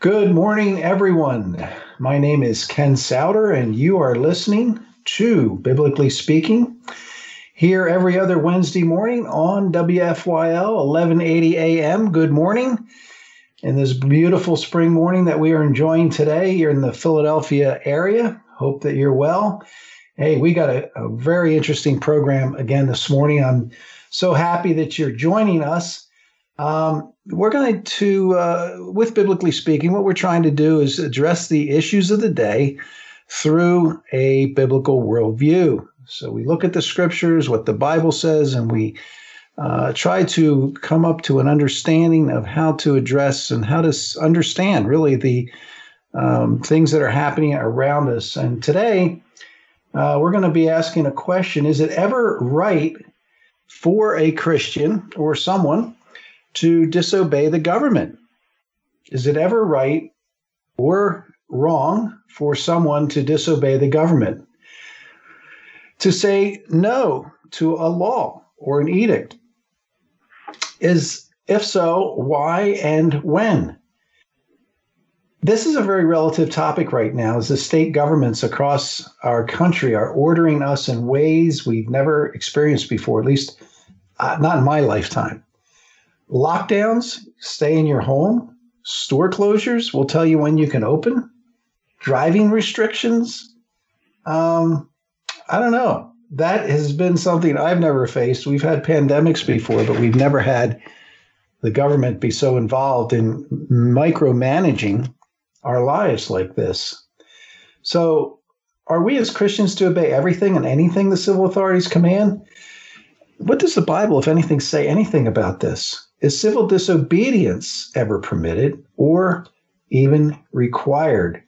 Good morning, everyone. My name is Ken Souter, and you are listening to Biblically Speaking, here every other Wednesday morning on WFYL 1180 a.m. Good morning. In this beautiful spring morning that we are enjoying today, you're in the Philadelphia area. Hope that you're well. Hey, we got a very interesting program again this morning. I'm so happy that you're joining us. We're going to, with Biblically Speaking, what we're trying to do is address the issues of the day through a biblical worldview. So we look at the scriptures, what the Bible says, and we try to come up to an understanding of how to address and how to understand really the things that are happening around us. And today we're going to be asking a question: is it ever right for a Christian or someone to disobey the government? Is it ever right or wrong for someone to disobey the government? To say no to a law or an edict? If so, why and when? This is a very relative topic right now, as the state governments across our country are ordering us in ways we've never experienced before, at least not in my lifetime. Lockdowns, stay in your home. Store closures will tell you when you can open. Driving restrictions. I don't know. That has been something I've never faced. We've had pandemics before, but we've never had the government be so involved in micromanaging our lives like this. So are we as Christians to obey everything and anything the civil authorities command? What does the Bible, if anything, say anything about this? Is civil disobedience ever permitted or even required?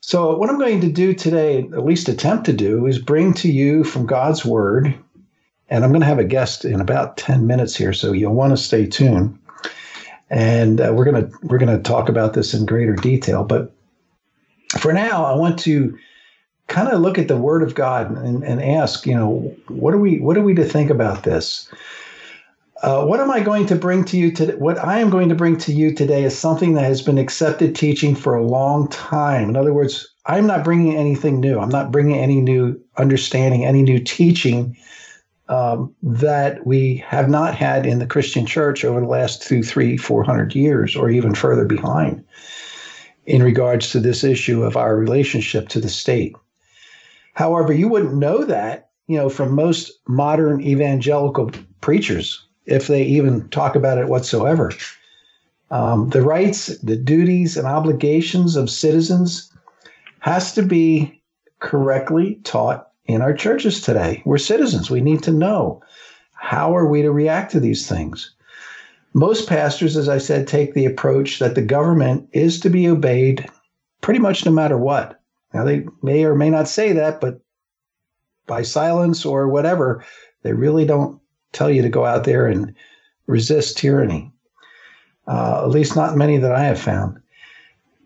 So what I'm going to do today, at least attempt to do, is bring to you from God's Word, and I'm going to have a guest in about 10 minutes here, so you'll want to stay tuned. And we're going to talk about this in greater detail. But for now, I want to kind of look at the Word of God and ask, what are we to think about this? What I am going to bring to you today is something that has been accepted teaching for a long time. In other words, I'm not bringing anything new. I'm not bringing any new understanding, any new teaching that we have not had in the Christian church over the last 400 years, or even further behind, in regards to this issue of our relationship to the state. However, you wouldn't know that, from most modern evangelical preachers, if they even talk about it whatsoever. The rights, the duties, and obligations of citizens has to be correctly taught in our churches today. We're citizens. We need to know, how are we to react to these things? Most pastors, as I said, take the approach that the government is to be obeyed pretty much no matter what. Now, they may or may not say that, but by silence or whatever, they really don't tell you to go out there and resist tyranny, at least not many that I have found.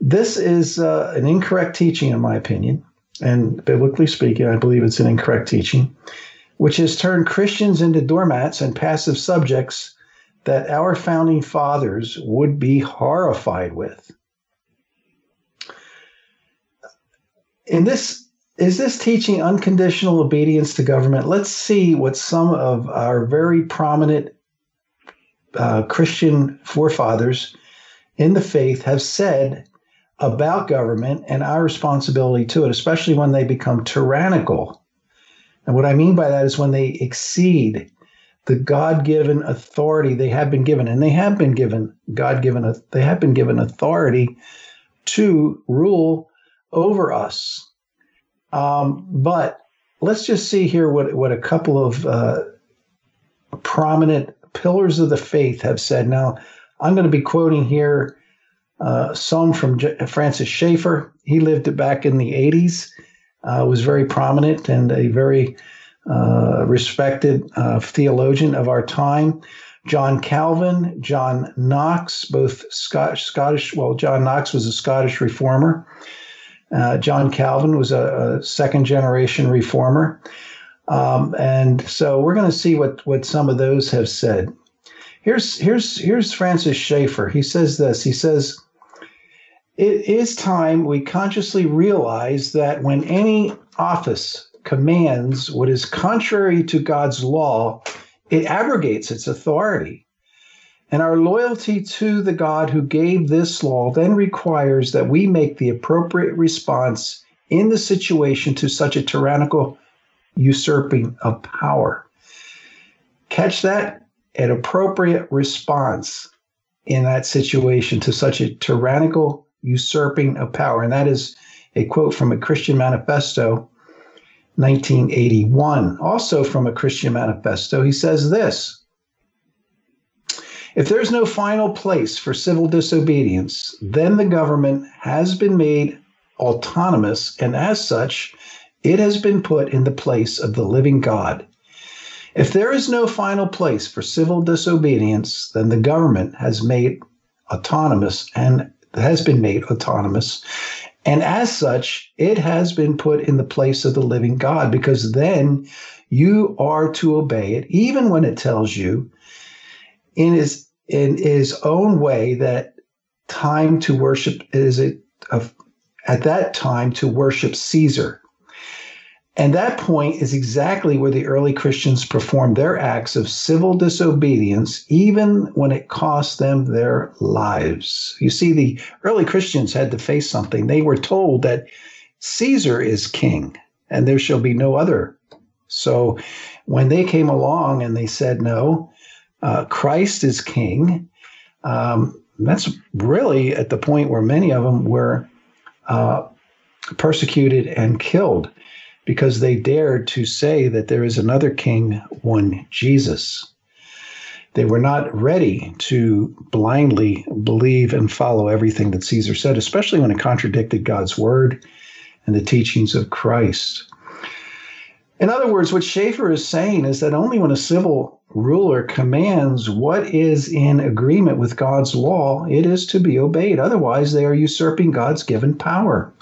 This is an incorrect teaching, in my opinion, and biblically speaking, I believe it's an incorrect teaching, which has turned Christians into doormats and passive subjects that our founding fathers would be horrified with. Is this teaching unconditional obedience to government? Let's see what some of our very prominent Christian forefathers in the faith have said about government and our responsibility to it, especially when they become tyrannical. And what I mean by that is when they exceed the God-given authority they have been given, and they have been given authority to rule over us. But let's just see here what a couple of prominent pillars of the faith have said. Now, I'm going to be quoting here some from Francis Schaeffer. He lived back in the 80s, was very prominent and a very respected theologian of our time. John Calvin, John Knox, both Scottish. Well, John Knox was a Scottish reformer. John Calvin was a second-generation reformer. And so we're going to see what some of those have said. Here's Francis Schaeffer. He says this. He says, It is time we consciously realize that when any office commands what is contrary to God's law, it abrogates its authority. And our loyalty to the God who gave this law then requires that we make the appropriate response in the situation to such a tyrannical usurping of power. Catch that? An appropriate response in that situation to such a tyrannical usurping of power. And that is a quote from a Christian Manifesto, 1981. Also from a Christian Manifesto, he says this: if there's no final place for civil disobedience, then the government has been made autonomous, and as such, it has been put in the place of the living God. If there is no final place for civil disobedience, then the government has been made autonomous, and as such, it has been put in the place of the living God, because then you are to obey it, even when it tells you in his own way that time to worship is at that time to worship Caesar. And that point is exactly where the early Christians performed their acts of civil disobedience, even when it cost them their lives. You see, the early Christians had to face something. They were told that Caesar is king and there shall be no other. So when they came along and they said, no, Christ is king. That's really at the point where many of them were persecuted and killed because they dared to say that there is another king, one Jesus. They were not ready to blindly believe and follow everything that Caesar said, especially when it contradicted God's word and the teachings of Christ. In other words, what Schaeffer is saying is that only when a civil ruler commands what is in agreement with God's law, it is to be obeyed. Otherwise, they are usurping God's given power.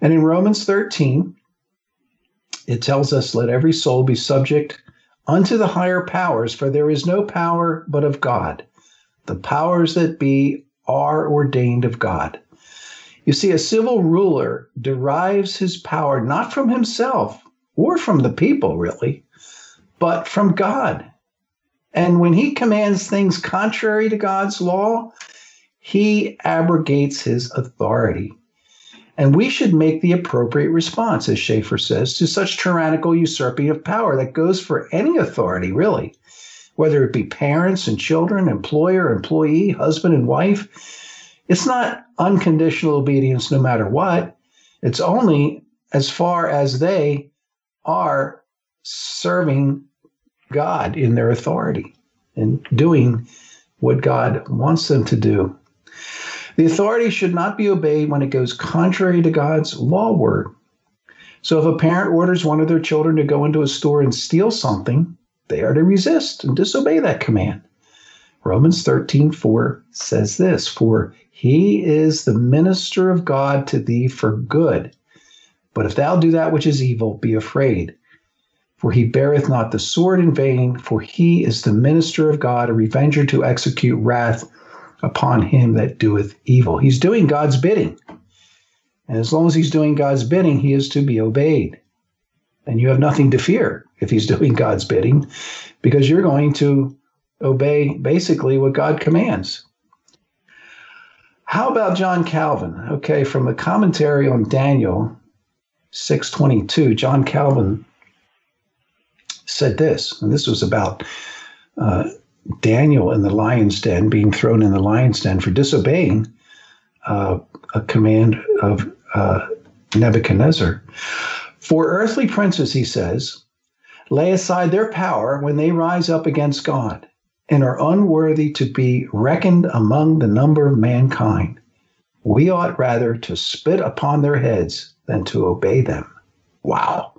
And in Romans 13, it tells us, let every soul be subject unto the higher powers, for there is no power but of God. The powers that be are ordained of God. You see, a civil ruler derives his power not from himself, or from the people, really, but from God. And when he commands things contrary to God's law, he abrogates his authority. And we should make the appropriate response, as Schaeffer says, to such tyrannical usurping of power that goes for any authority, really, whether it be parents and children, employer, employee, husband and wife. It's not unconditional obedience no matter what. It's only as far as they are serving God in their authority and doing what God wants them to do. The authority should not be obeyed when it goes contrary to God's law word. So if a parent orders one of their children to go into a store and steal something, they are to resist and disobey that command. Romans 13:4 says this, for he is the minister of God to thee for good. But if thou do that which is evil, be afraid, for he beareth not the sword in vain, for he is the minister of God, a revenger to execute wrath upon him that doeth evil. He's doing God's bidding. And as long as he's doing God's bidding, he is to be obeyed. And you have nothing to fear if he's doing God's bidding, because you're going to obey basically what God commands. How about John Calvin? Okay, from a commentary on Daniel 622, John Calvin said this, and this was about Daniel in the lion's den, being thrown in the lion's den for disobeying a command of Nebuchadnezzar. For earthly princes, he says, lay aside their power when they rise up against God and are unworthy to be reckoned among the number of mankind. We ought rather to spit upon their heads than to obey them. Wow.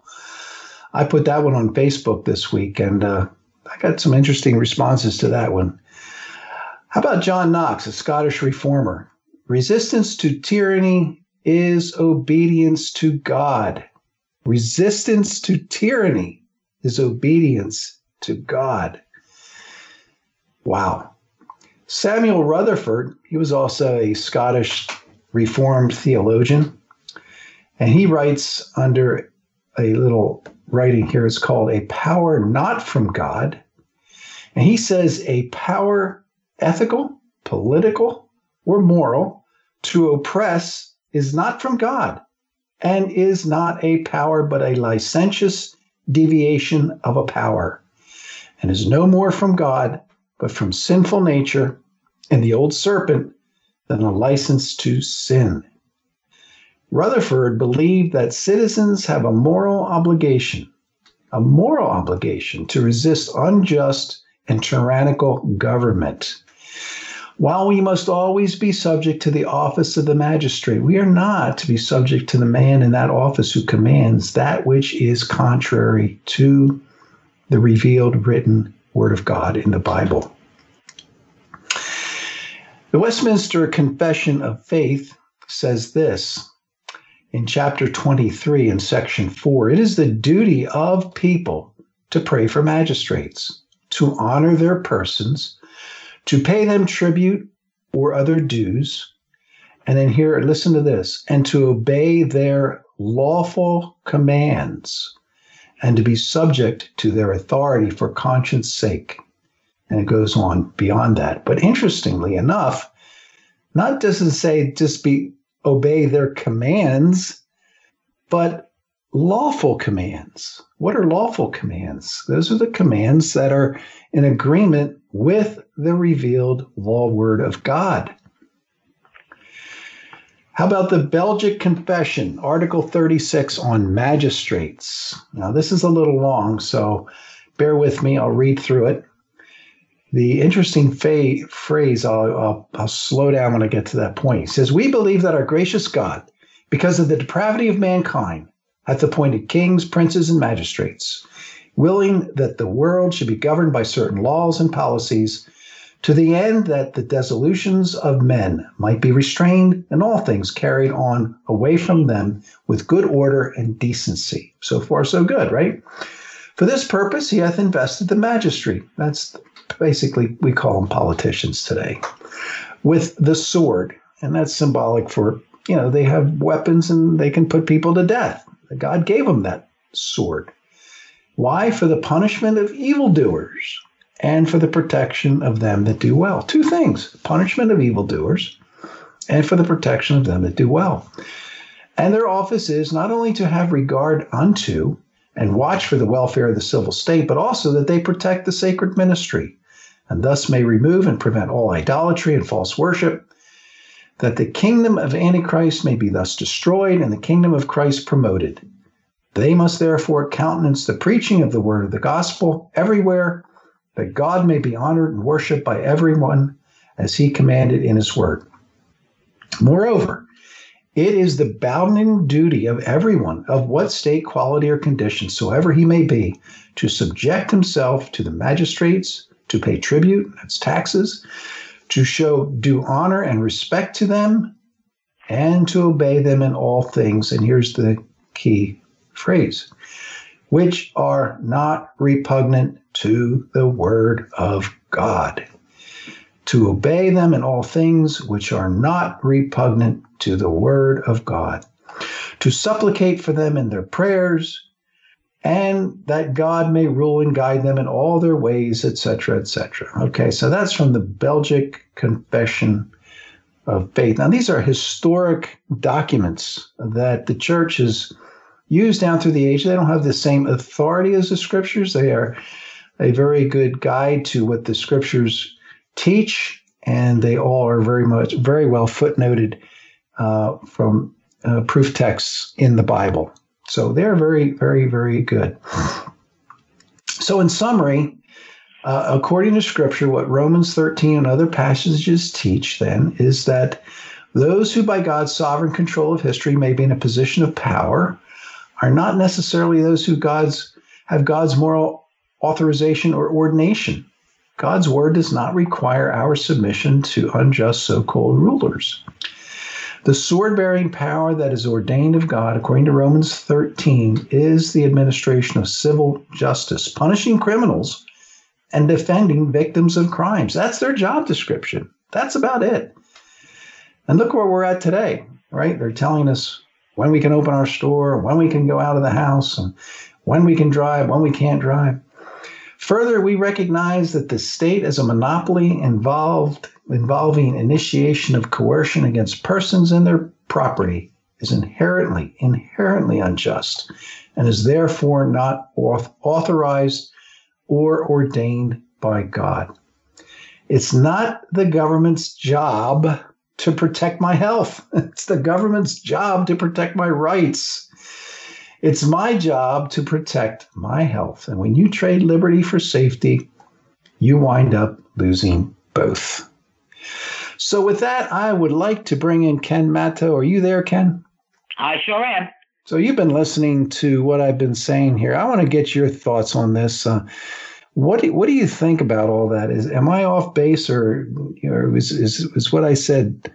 I put that one on Facebook this week, and I got some interesting responses to that one. How about John Knox, a Scottish reformer? Resistance to tyranny is obedience to God. Resistance to tyranny is obedience to God. Wow. Samuel Rutherford, he was also a Scottish Reformed theologian. And he writes under a little writing here. It's called A Power Not From God. And he says a power ethical, political, or moral to oppress is not from God and is not a power but a licentious deviation of a power and is no more from God but from sinful nature and the old serpent than a license to sin. Rutherford believed that citizens have a moral obligation to resist unjust and tyrannical government. While we must always be subject to the office of the magistrate, we are not to be subject to the man in that office who commands that which is contrary to the revealed written Word of God in the Bible. The Westminster Confession of Faith says this in chapter 23 in section 4, it is the duty of people to pray for magistrates, to honor their persons, to pay them tribute or other dues, and then here, listen to this, and to obey their lawful commands, and to be subject to their authority for conscience sake. And it goes on beyond that. But interestingly enough, not doesn't say just be obey their commands, but lawful commands. What are lawful commands? Those are the commands that are in agreement with the revealed law word of God. How about the Belgic Confession, Article 36 on magistrates? Now, this is a little long, so bear with me. I'll read through it. The interesting phrase, I'll slow down when I get to that point. It says, we believe that our gracious God, because of the depravity of mankind, hath appointed kings, princes, and magistrates, willing that the world should be governed by certain laws and policies, to the end that the desolutions of men might be restrained and all things carried on away from them with good order and decency. So far, so good, right? For this purpose, he hath invested the magistrate. That's basically, we call them politicians today, with the sword. And that's symbolic for, you know, they have weapons and they can put people to death. God gave them that sword. Why? For the punishment of evildoers, and for the protection of them that do well. Two things, punishment of evildoers and for the protection of them that do well. And their office is not only to have regard unto and watch for the welfare of the civil state, but also that they protect the sacred ministry, and thus may remove and prevent all idolatry and false worship, that the kingdom of Antichrist may be thus destroyed and the kingdom of Christ promoted. They must therefore countenance the preaching of the word of the gospel everywhere, that God may be honored and worshiped by everyone as he commanded in his word. Moreover, it is the bounden duty of everyone, of what state, quality, or condition soever he may be, to subject himself to the magistrates, to pay tribute, that's taxes, to show due honor and respect to them, and to obey them in all things. And here's the key phrase, which are not repugnant to the word of God, to obey them in all things which are not repugnant to the word of God, to supplicate for them in their prayers, and that God may rule and guide them in all their ways, etc., etc. Okay, so that's from the Belgic Confession of Faith. Now, these are historic documents that the church has used down through the ages. They don't have the same authority as the scriptures. They are a very good guide to what the scriptures teach, and they all are very well footnoted from proof texts in the Bible. So they're very, very, very good. So in summary, according to scripture, what Romans 13 and other passages teach then is that those who by God's sovereign control of history may be in a position of power are not necessarily those who have God's moral authorization or ordination. God's word does not require our submission to unjust so-called rulers. The sword-bearing power that is ordained of God, according to Romans 13, is the administration of civil justice, punishing criminals and defending victims of crimes. That's their job description. That's about it. And look where we're at today, right? They're telling us when we can open our store, when we can go out of the house, and when we can drive, when we can't drive. Further, we recognize that the state as a monopoly involving initiation of coercion against persons and their property is inherently unjust and is therefore not authorized or ordained by God. It's not the government's job to protect my health. It's the government's job to protect my rights. It's my job to protect my health. And when you trade liberty for safety, you wind up losing both. So with that, I would like to bring in Ken Matto. Are you there, Ken? I sure am. So you've been listening to what I've been saying here. I want to get your thoughts on this. What do you think about all that? Am I off base, or is what I said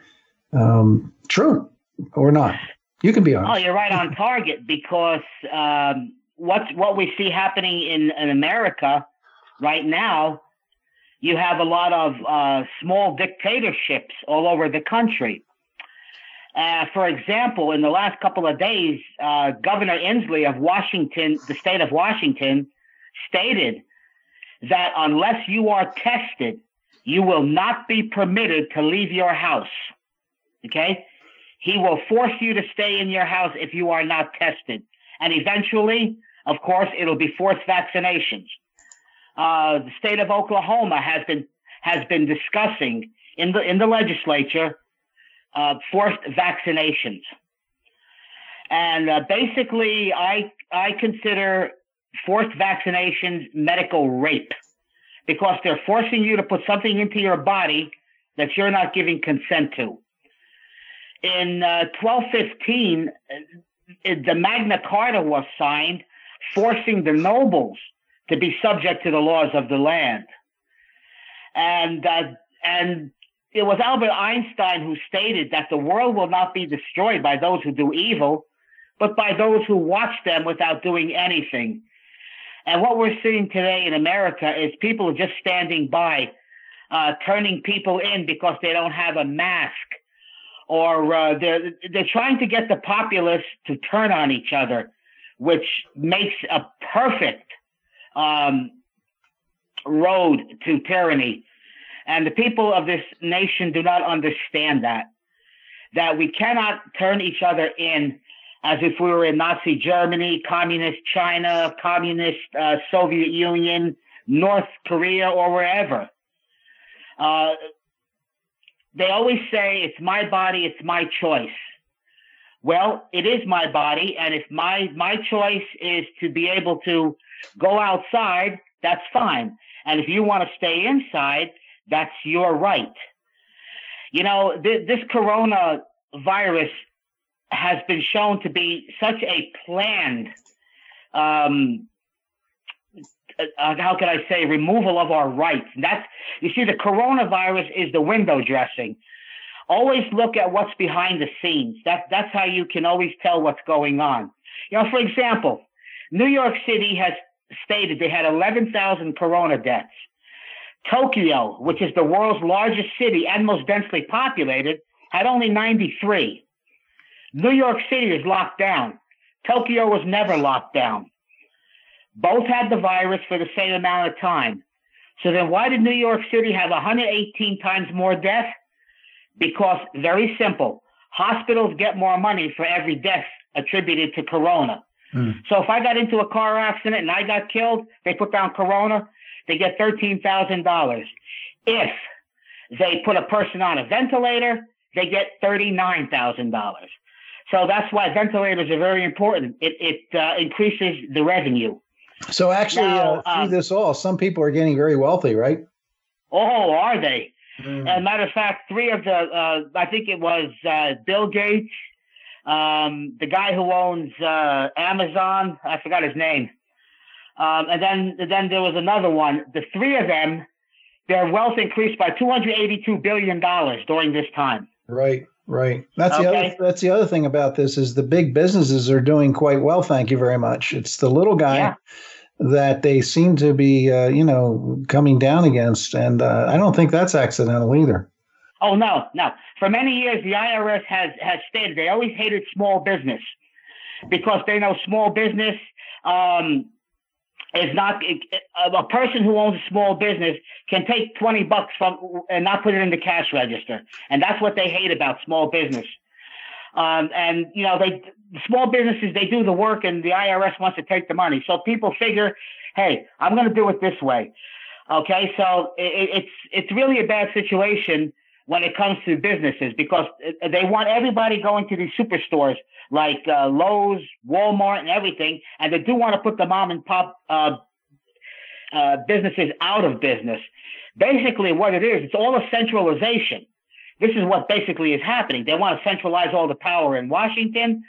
true or not? You can be honest. Oh, you're right on target, because what we see happening in America right now, you have a lot of small dictatorships all over the country. For example, in the last couple of days, Governor Inslee of Washington, the state of Washington, stated that unless you are tested, you will not be permitted to leave your house. Okay? He will force you to stay in your house if you are not tested. And eventually, of course, it'll be forced vaccinations. The state of Oklahoma has been discussing in the legislature forced vaccinations. And basically, I consider forced vaccinations medical rape, because they're forcing you to put something into your body that you're not giving consent to. In 1215, the Magna Carta was signed, forcing the nobles to be subject to the laws of the land. And it was Albert Einstein who stated that the world will not be destroyed by those who do evil, but by those who watch them without doing anything. And what we're seeing today in America is people just standing by, turning people in because they don't have a mask, or they're trying to get the populace to turn on each other, which makes a perfect road to tyranny. And the people of this nation do not understand that we cannot turn each other in as if we were in Nazi Germany, communist China, communist Soviet Union, North Korea, or wherever. They always say, it's my body, it's my choice. Well, it is my body, and if my choice is to be able to go outside, that's fine. And if you want to stay inside, that's your right. You know, this coronavirus has been shown to be such a planned, how can I say, removal of our rights. You see, the coronavirus is the window dressing. Always look at what's behind the scenes. That's how you can always tell what's going on. You know, for example, New York City has stated they had 11,000 corona deaths. Tokyo, which is the world's largest city and most densely populated, had only 93. New York City is locked down. Tokyo was never locked down. Both had the virus for the same amount of time. So then why did New York City have 118 times more deaths? Because, very simple, hospitals get more money for every death attributed to corona. So if I got into a car accident and I got killed, they put down corona, they get $13,000. If they put a person on a ventilator, they get $39,000. So that's why ventilators are very important. It increases the revenue. So actually, now, through this all, some people are getting very wealthy, right? Oh, are they? As a matter of fact, three of the, I think it was Bill Gates, the guy who owns Amazon, I forgot his name. And then there was another one. The three of them, their wealth increased by $282 billion during this time. Right. Right. That's the other thing about this is the big businesses are doing quite well. Thank you very much. It's the little guy that they seem to be, coming down against. And I don't think that's accidental either. Oh, no, no. For many years, the IRS has stated they always hated small business because they know small business is not – a person who owns a small business can take $20 from and not put it in the cash register. And that's what they hate about small business. And, you know, they small businesses, they do the work and the IRS wants to take the money. So people figure, hey, I'm going to do it this way. Okay, so it's really a bad situation when it comes to businesses because they want everybody going to these superstores like Lowe's, Walmart, and everything, and they do want to put the mom and pop businesses out of business. Basically, what it is, it's all a centralization. This is what basically is happening. They want to centralize all the power in Washington,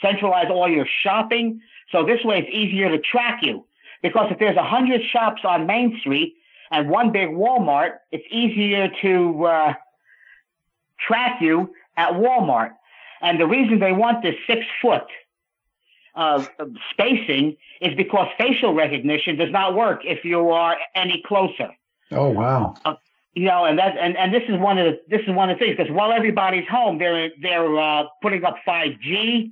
centralize all your shopping, so this way it's easier to track you. Because if there's 100 shops on Main Street and one big Walmart, it's easier to track you at Walmart. And the reason they want this 6-foot spacing is because facial recognition does not work if you are any closer. Oh wow! You know, and that and this is one of the things because while everybody's home, they're putting up 5G.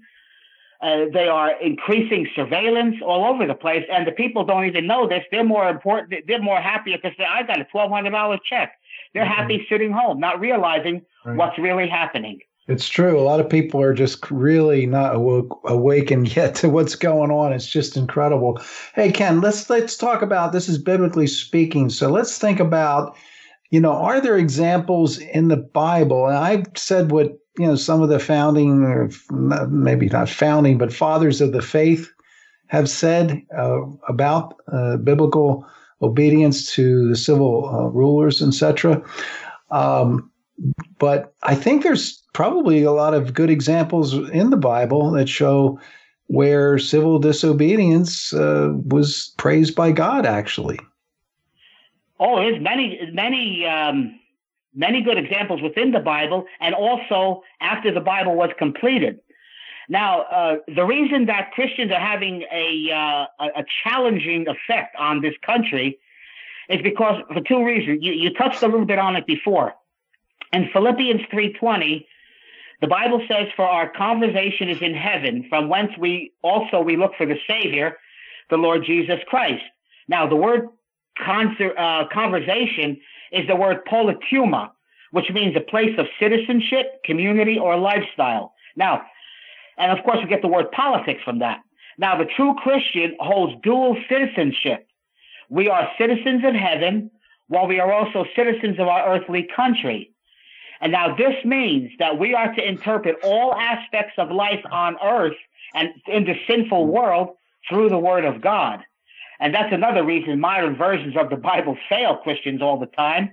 They are increasing surveillance all over the place, and the people don't even know this. They're more important. They're more happier because I got a $1,200 check. They're happy sitting home, not realizing what's really happening. It's true. A lot of people are just really not awakened yet to what's going on. It's just incredible. Hey, Ken, let's talk about this is biblically speaking. So let's think about, you know, are there examples in the Bible? And I've said what. You know, some of the founding, maybe not founding, but fathers of the faith have said about biblical obedience to the civil rulers, etc. But I think there's probably a lot of good examples in the Bible that show where civil disobedience was praised by God, actually. Oh, there's many good examples within the Bible and also after the Bible was completed. Now, the reason that Christians are having a challenging effect on this country is because for two reasons. You touched a little bit on it before. In Philippians 3:20, the Bible says, "For our conversation is in heaven, from whence we look for the Savior, the Lord Jesus Christ." Now, the word conversation is the word polytuma, which means a place of citizenship, community, or lifestyle. Now, and of course we get the word politics from that. Now, the true Christian holds dual citizenship. We are citizens of heaven, while we are also citizens of our earthly country. And now this means that we are to interpret all aspects of life on earth and in the sinful world through the word of God. And that's another reason modern versions of the Bible fail Christians all the time,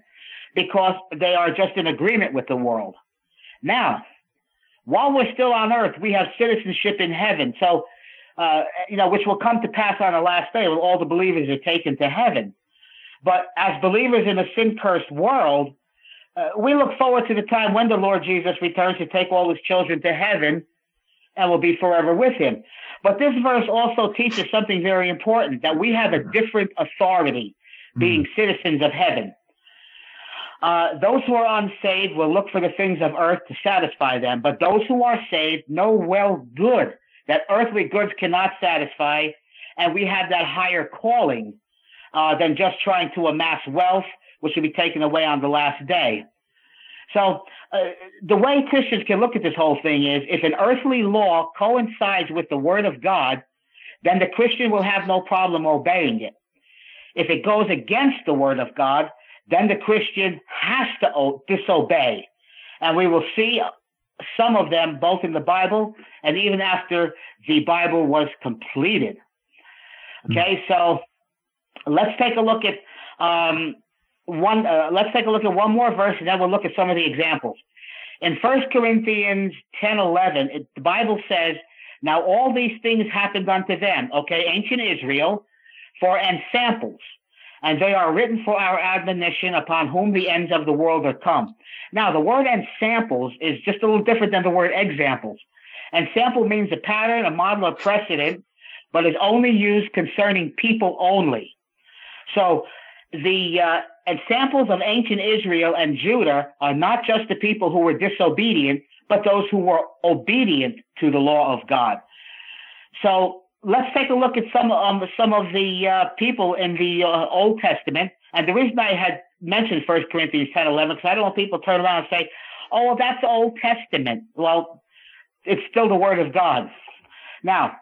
because they are just in agreement with the world. Now, while we're still on earth, we have citizenship in heaven. So, you know, which will come to pass on the last day when all the believers are taken to heaven. But as believers in a sin-cursed world, we look forward to the time when the Lord Jesus returns to take all his children to heaven and will be forever with him. But this verse also teaches something very important, that we have a different authority, being citizens of heaven. Those who are unsaved will look for the things of earth to satisfy them, but those who are saved know well good that earthly goods cannot satisfy, and we have that higher calling than just trying to amass wealth, which will be taken away on the last day. So the way Christians can look at this whole thing is, if an earthly law coincides with the word of God, then the Christian will have no problem obeying it. If it goes against the word of God, then the Christian has to disobey. And we will see some of them both in the Bible and even after the Bible was completed. Okay, so let's take a look at... let's take a look at one more verse, and then we'll look at some of the examples. In 1 Corinthians 10:11, the Bible says, "Now all these things happened unto them," okay, ancient Israel, "for and samples, and they are written for our admonition, upon whom the ends of the world are come." Now, the word "and samples" is just a little different than the word "examples." And sample means a pattern, a model, or precedent, but is only used concerning people only. So the Examples of ancient Israel and Judah are not just the people who were disobedient, but those who were obedient to the law of God. So let's take a look at some of the people in the Old Testament. And the reason I had mentioned 1 Corinthians 10:11, because I don't want people to turn around and say, oh, well, that's Old Testament. Well, it's still the Word of God. Now,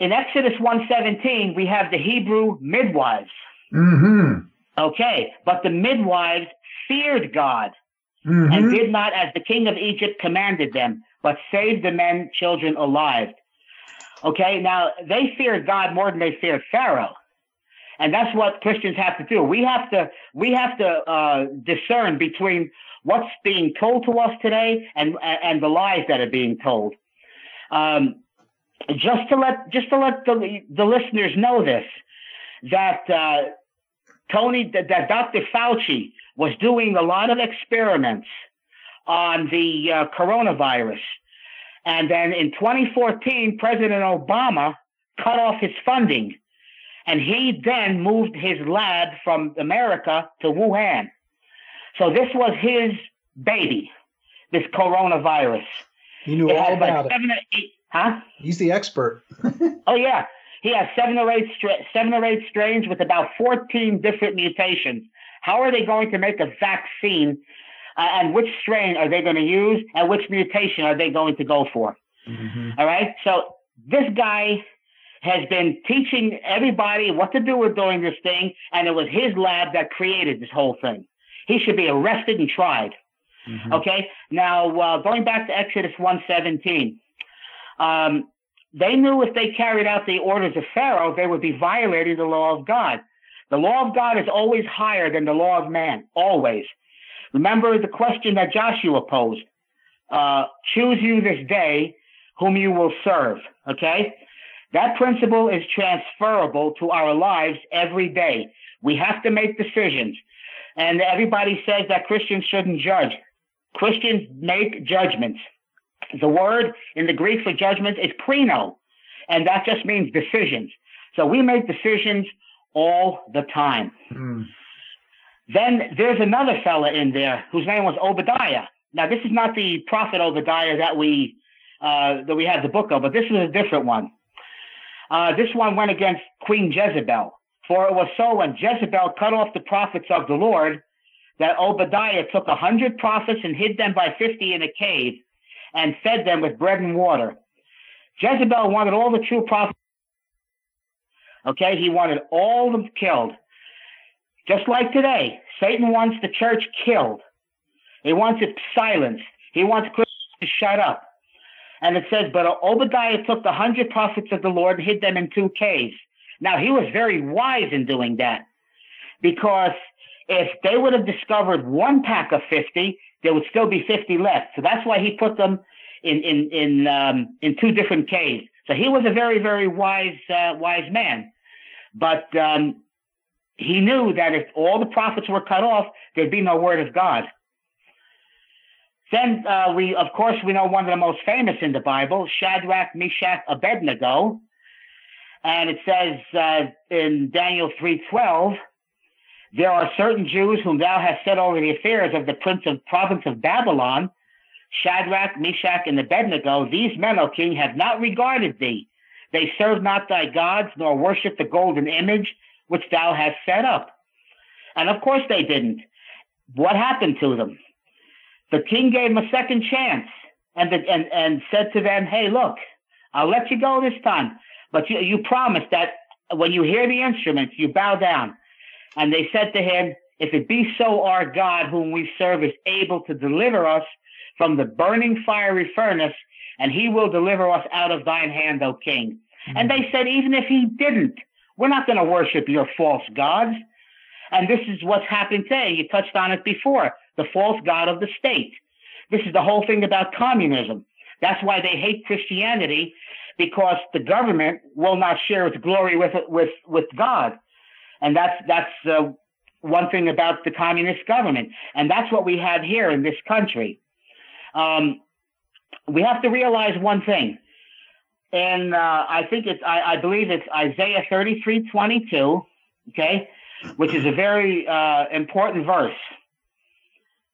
in Exodus 1:17, we have the Hebrew midwives. Mm-hmm. Okay, but the midwives feared God mm-hmm. and did not, as the king of Egypt commanded them, but saved the men, children alive. Okay, now they feared God more than they feared Pharaoh. And that's what Christians have to do. We have to discern between what's being told to us today and the lies that are being told. Just to let the listeners know this, that Dr. Fauci was doing a lot of experiments on the coronavirus. And then in 2014, President Obama cut off his funding. And he then moved his lab from America to Wuhan. So this was his baby, this coronavirus. He knew all about it. He's the expert. Oh, yeah. He has seven or eight strains with about 14 different mutations. How are they going to make a vaccine? And which strain are they going to use? And which mutation are they going to go for? Mm-hmm. All right. So this guy has been teaching everybody what to do with doing this thing, and it was his lab that created this whole thing. He should be arrested and tried. Mm-hmm. Okay? Now, going back to Exodus 1:17, they knew if they carried out the orders of Pharaoh, they would be violating the law of God. The law of God is always higher than the law of man, always. Remember the question that Joshua posed, choose you this day whom you will serve, okay? That principle is transferable to our lives every day. We have to make decisions. And everybody says that Christians shouldn't judge. Christians make judgments. The word in the Greek for judgment is krino, and that just means decisions. So we make decisions all the time. Mm. Then there's another fella in there whose name was Obadiah. Now, this is not the prophet Obadiah that we have the book of, but this is a different one. This one went against Queen Jezebel. For it was so when Jezebel cut off the prophets of the Lord that Obadiah took 100 prophets and hid them by 50 in a cave and fed them with bread and water. Jezebel wanted all the true prophets. Okay, he wanted all of them killed. Just like today, Satan wants the church killed. He wants it silenced. He wants Christians to shut up. And it says, but Obadiah took the 100 prophets of the Lord and hid them in 2 caves. Now, he was very wise in doing that, because if they would have discovered one pack of 50, there would still be 50 left. So that's why he put them in 2 different caves. So he was a very, very wise man. But he knew that if all the prophets were cut off, there'd be no word of God. Then we know one of the most famous in the Bible, Shadrach, Meshach, Abednego. And it says in Daniel 3:12, there are certain Jews whom thou hast set over the affairs of the province of Babylon, Shadrach, Meshach, and Abednego. These men, O king, have not regarded thee. They serve not thy gods, nor worship the golden image which thou hast set up. And of course they didn't. What happened to them? The king gave them a second chance and said to them, hey, look, I'll let you go this time, but you promised that when you hear the instruments, you bow down. And they said to him, if it be so, our God, whom we serve, is able to deliver us from the burning fiery furnace, and he will deliver us out of thine hand, O king. Mm-hmm. And they said, even if he didn't, we're not going to worship your false gods. And this is what's happened today. You touched on it before. The false god of the state. This is the whole thing about communism. That's why they hate Christianity, because the government will not share its glory with God. And that's one thing about the communist government. And that's what we have here in this country. We have to realize one thing. And I believe it's Isaiah 33:22. Okay. which is a very important verse.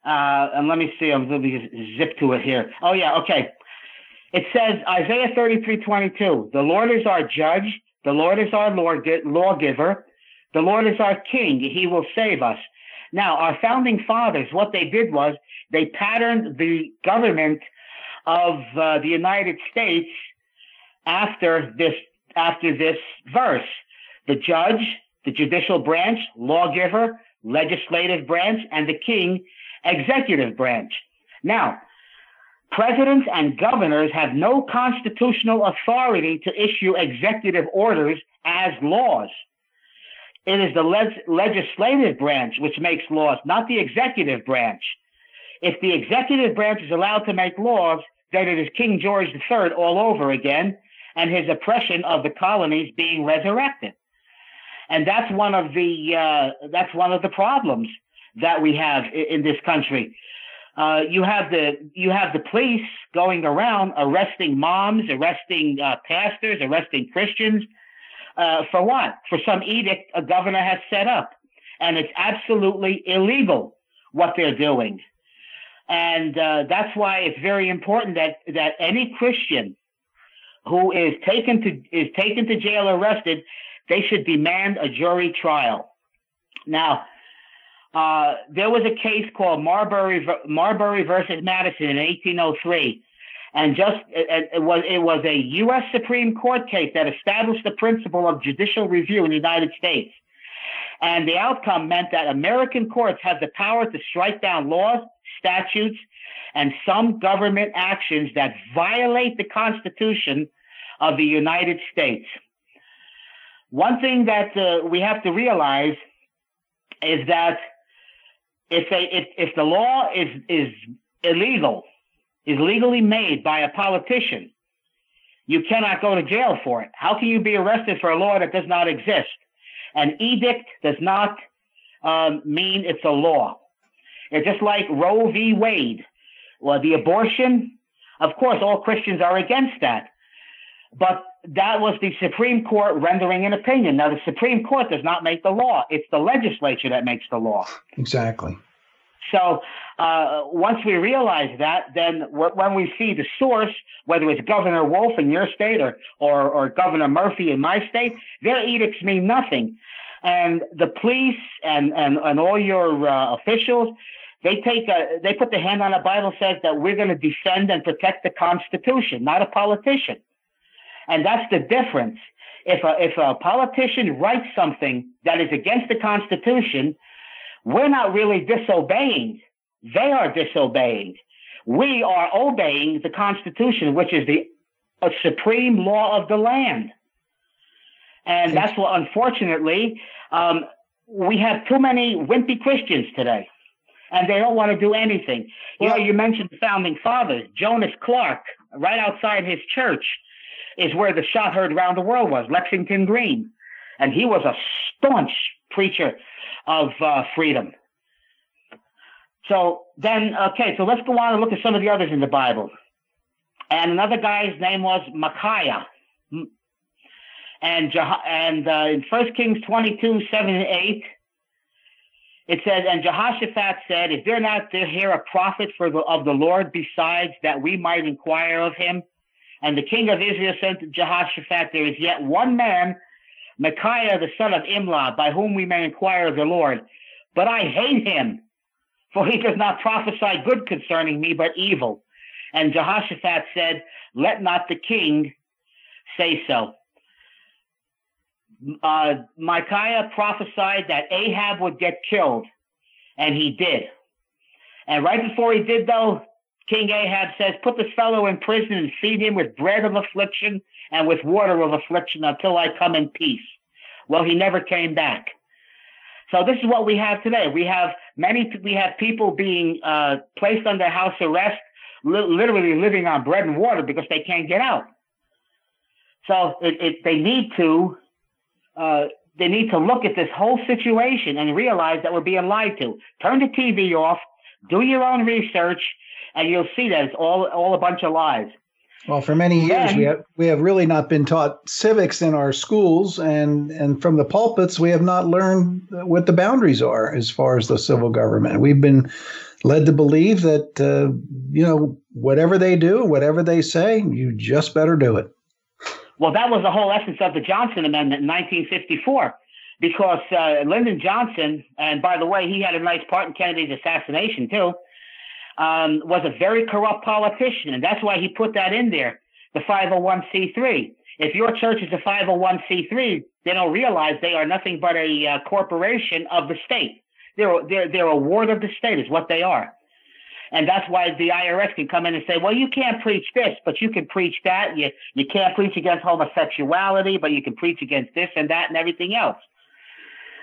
And let me see, let me just zip to it here. Oh, yeah, okay. It says, Isaiah 33:22, the Lord is our judge, the Lord is our lawgiver, the Lord is our king, he will save us. Now, our founding fathers, what they did was they patterned the government of the United States after this verse. The judge, the judicial branch, lawgiver, legislative branch, and the king, executive branch. Now, presidents and governors have no constitutional authority to issue executive orders as laws. It is the legislative branch which makes laws, not the executive branch. If the executive branch is allowed to make laws, then it is King George III all over again, and his oppression of the colonies being resurrected. And that's one of the problems that we have in this country. You have the police going around arresting moms, arresting pastors, arresting Christians. For what? For some edict a governor has set up. And it's absolutely illegal what they're doing. And that's why it's very important that any Christian who is taken to jail, arrested, they should demand a jury trial. Now, there was a case called Marbury v. Madison in 1803, and it was a U.S. Supreme Court case that established the principle of judicial review in the United States. And the outcome meant that American courts have the power to strike down laws, statutes, and some government actions that violate the Constitution of the United States. One thing that we have to realize is that if the law is illegal, is legally made by a politician, you cannot go to jail for it. How can you be arrested for a law that does not exist? An edict does not mean it's a law. It's just like Roe v. Wade, or the abortion. Of course, all Christians are against that. But that was the Supreme Court rendering an opinion. Now, the Supreme Court does not make the law. It's the legislature that makes the law. Exactly. So once we realize that, then when we see the source, whether it's Governor Wolf in your state or Governor Murphy in my state, their edicts mean nothing. And the police and all your officials, they put their hand on a Bible, says that we're going to defend and protect the Constitution, not a politician. And that's the difference. If a politician writes something that is against the Constitution, we're not really disobeying. They are disobeying. We are obeying the Constitution, which is the supreme law of the land. And that's what, unfortunately, we have too many wimpy Christians today. And they don't want to do anything. You know, you mentioned the founding fathers. Jonas Clark, right outside his church, is where the shot heard round the world was, Lexington Green. And he was a staunch preacher of freedom. So then, okay, so let's go on and look at some of the others in the Bible. And another guy's name was Micaiah. And in 1 Kings 22:7-8, it says, and Jehoshaphat said, is there not here a prophet of the Lord besides, that we might inquire of him? And the king of Israel said to Jehoshaphat, there is yet one man, Micaiah, the son of Imlah, by whom we may inquire of the Lord. But I hate him, for he does not prophesy good concerning me, but evil. And Jehoshaphat said, let not the king say so. Micaiah prophesied that Ahab would get killed, and he did. And right before he did, though, King Ahab says, put this fellow in prison and feed him with bread of affliction and with water of affliction until I come in peace. Well, he never came back. So this is what we have today. We have people being placed under house arrest, literally living on bread and water because they can't get out. So they need to look at this whole situation and realize that we're being lied to. Turn the TV off, do your own research, and you'll see that it's all a bunch of lies. Well, for many years, we have really not been taught civics in our schools, and from the pulpits, we have not learned what the boundaries are as far as the civil government. We've been led to believe that, whatever they do, whatever they say, you just better do it. Well, that was the whole essence of the Johnson Amendment in 1954, because Lyndon Johnson, and by the way, he had a nice part in Kennedy's assassination too, was a very corrupt politician, and that's why he put that in there, the 501c3. If your church is a 501c3, they don't realize they are nothing but a corporation of the state. They're a ward of the state is what they are. And that's why the IRS can come in and say, well, you can't preach this, but you can preach that. You can't preach against homosexuality, but you can preach against this and that and everything else.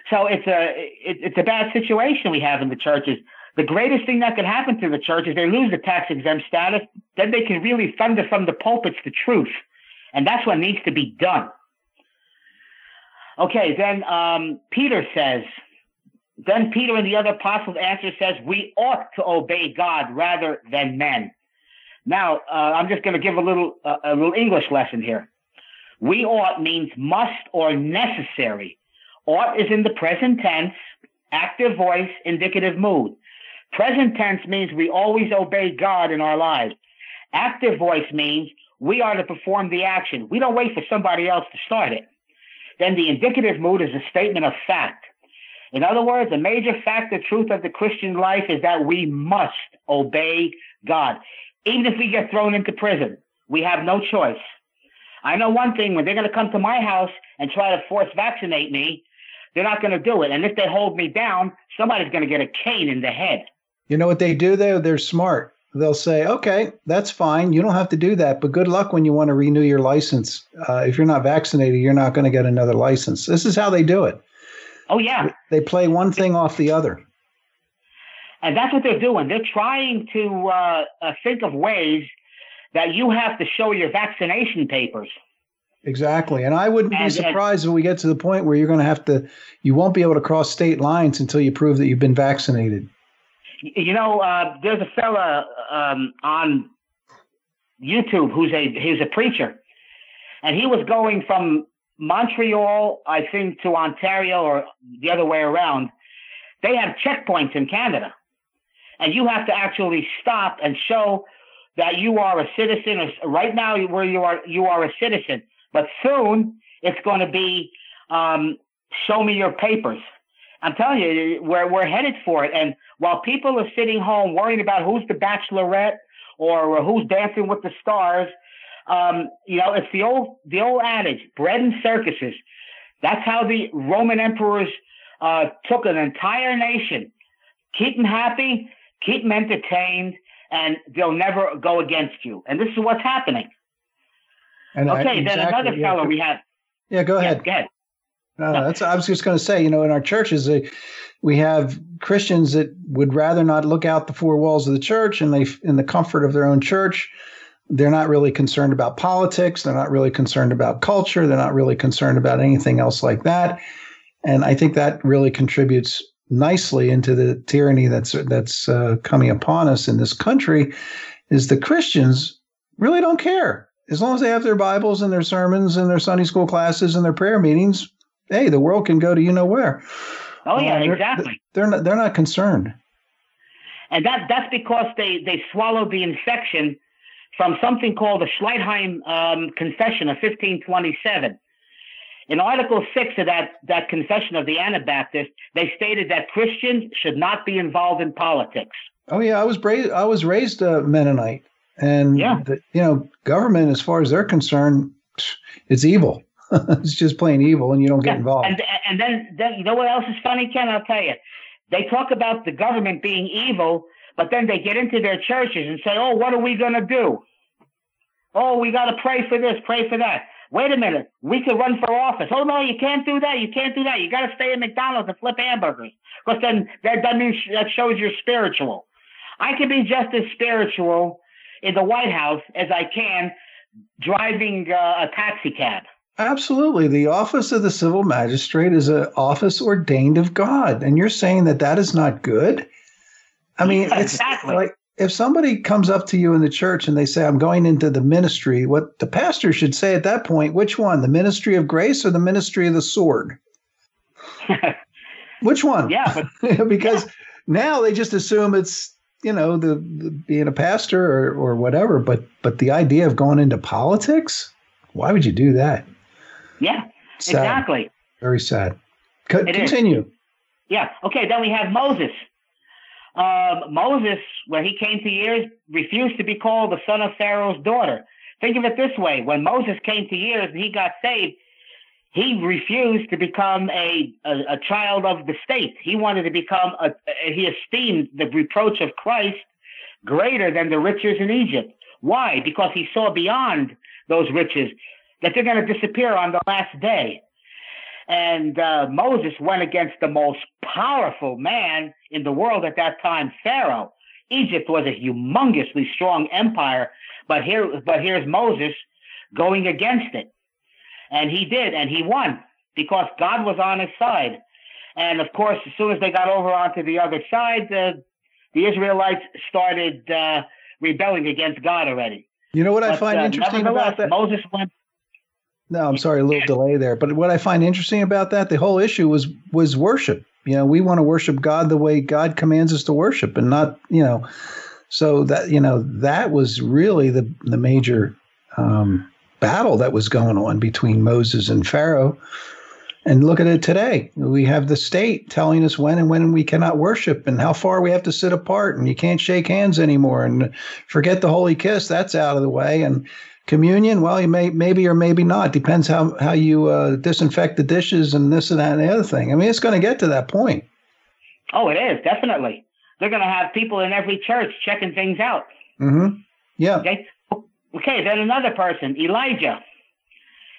So it's a bad situation we have in the churches. The greatest thing that could happen to the church is they lose the tax-exempt status. Then they can really thunder from the pulpits the truth. And that's what needs to be done. Okay, then Peter says, then Peter and the other apostles' answer says, we ought to obey God rather than men. Now, I'm just going to give a little English lesson here. We ought means must or necessary. Ought is in the present tense, active voice, indicative mood. Present tense means we always obey God in our lives. Active voice means we are to perform the action. We don't wait for somebody else to start it. Then the indicative mood is a statement of fact. In other words, a major fact, the truth of the Christian life is that we must obey God. Even if we get thrown into prison, we have no choice. I know one thing, when they're going to come to my house and try to force vaccinate me, they're not going to do it. And if they hold me down, somebody's going to get a cane in the head. You know what they do, though? They're smart. They'll say, okay, that's fine. You don't have to do that, but good luck when you want to renew your license. If you're not vaccinated, you're not going to get another license. This is how they do it. Oh, yeah. They play one thing off the other. And that's what they're doing. They're trying to think of ways that you have to show your vaccination papers. Exactly. And I wouldn't be surprised if we get to the point where you're going to have to, you won't be able to cross state lines until you prove that you've been vaccinated. You know, there's a fella on YouTube who's a preacher, and he was going from Montreal, I think, to Ontario or the other way around. They have checkpoints in Canada, and you have to actually stop and show that you are a citizen. Right now, where you are a citizen, but soon it's going to be show me your papers. I'm telling you, we're headed for it. And while people are sitting home worrying about who's the bachelorette or who's dancing with the stars, it's the old adage, bread and circuses. That's how the Roman emperors took an entire nation. Keep them happy, keep them entertained, and they'll never go against you. And this is what's happening. And another fellow we have. Yeah, go ahead. Yeah, go ahead. I was just going to say, in our churches, we have Christians that would rather not look out the four walls of the church, and they, in the comfort of their own church, they're not really concerned about politics. They're not really concerned about culture. They're not really concerned about anything else like that. And I think that really contributes nicely into the tyranny that's coming upon us in this country, is the Christians really don't care. As long as they have their Bibles and their sermons and their Sunday school classes and their prayer meetings, hey, the world can go to where. Oh, yeah, exactly. They're not concerned. And that's because they swallowed the infection from something called the Schleitheim Confession of 1527. In Article 6 of that Confession of the Anabaptists, they stated that Christians should not be involved in politics. Oh, yeah, I was raised a Mennonite. And, government, as far as they're concerned, it's evil. It's just plain evil, and you don't get involved. And then you know what else is funny, Ken? I'll tell you. They talk about the government being evil, but then they get into their churches and say, oh, what are we going to do? Oh, we got to pray for this, pray for that. Wait a minute. We could run for office. Oh, no, you can't do that. You can't do that. You got to stay at McDonald's and flip hamburgers, because then that means that shows you're spiritual. I can be just as spiritual in the White House as I can driving a taxi cab. Absolutely. The office of the civil magistrate is an office ordained of God. And you're saying that is not good? I mean, it's exactly. like if somebody comes up to you in the church and they say, I'm going into the ministry, what the pastor should say at that point, which one, the ministry of grace or the ministry of the sword? Which one? Yeah. But, because now they just assume it's, you know, the being a pastor or whatever. But the idea of going into politics, why would you do that? Yeah, sad. Exactly. Very sad. Continue. Is. Yeah. Okay. Then we have Moses. Moses, when he came to years, refused to be called the son of Pharaoh's daughter. Think of it this way. When Moses came to years and he got saved, he refused to become a child of the state. He wanted to become he esteemed the reproach of Christ greater than the riches in Egypt. Why? Because he saw beyond those riches that they're going to disappear on the last day. And Moses went against the most powerful man in the world at that time, Pharaoh. Egypt was a humongously strong empire, but here's Moses going against it. And he did, and he won, because God was on his side. And, of course, as soon as they got over onto the other side, the Israelites started rebelling against God already. You know what I find interesting about that? Moses went. No, I'm sorry, a little delay there. But what I find interesting about that, the whole issue was worship. You know, we want to worship God the way God commands us to worship, and not, you know, so that, you know, that was really the major battle that was going on between Moses and Pharaoh. And look at it today. We have the state telling us when and when we cannot worship, and how far we have to sit apart, and you can't shake hands anymore, and forget the holy kiss. That's out of the way. And communion, well, you maybe or maybe not. Depends how you disinfect the dishes and this and that and the other thing. I mean, it's going to get to that point. Oh, it is, definitely. They're going to have people in every church checking things out. Mm-hmm. Yeah. Okay, then another person, Elijah.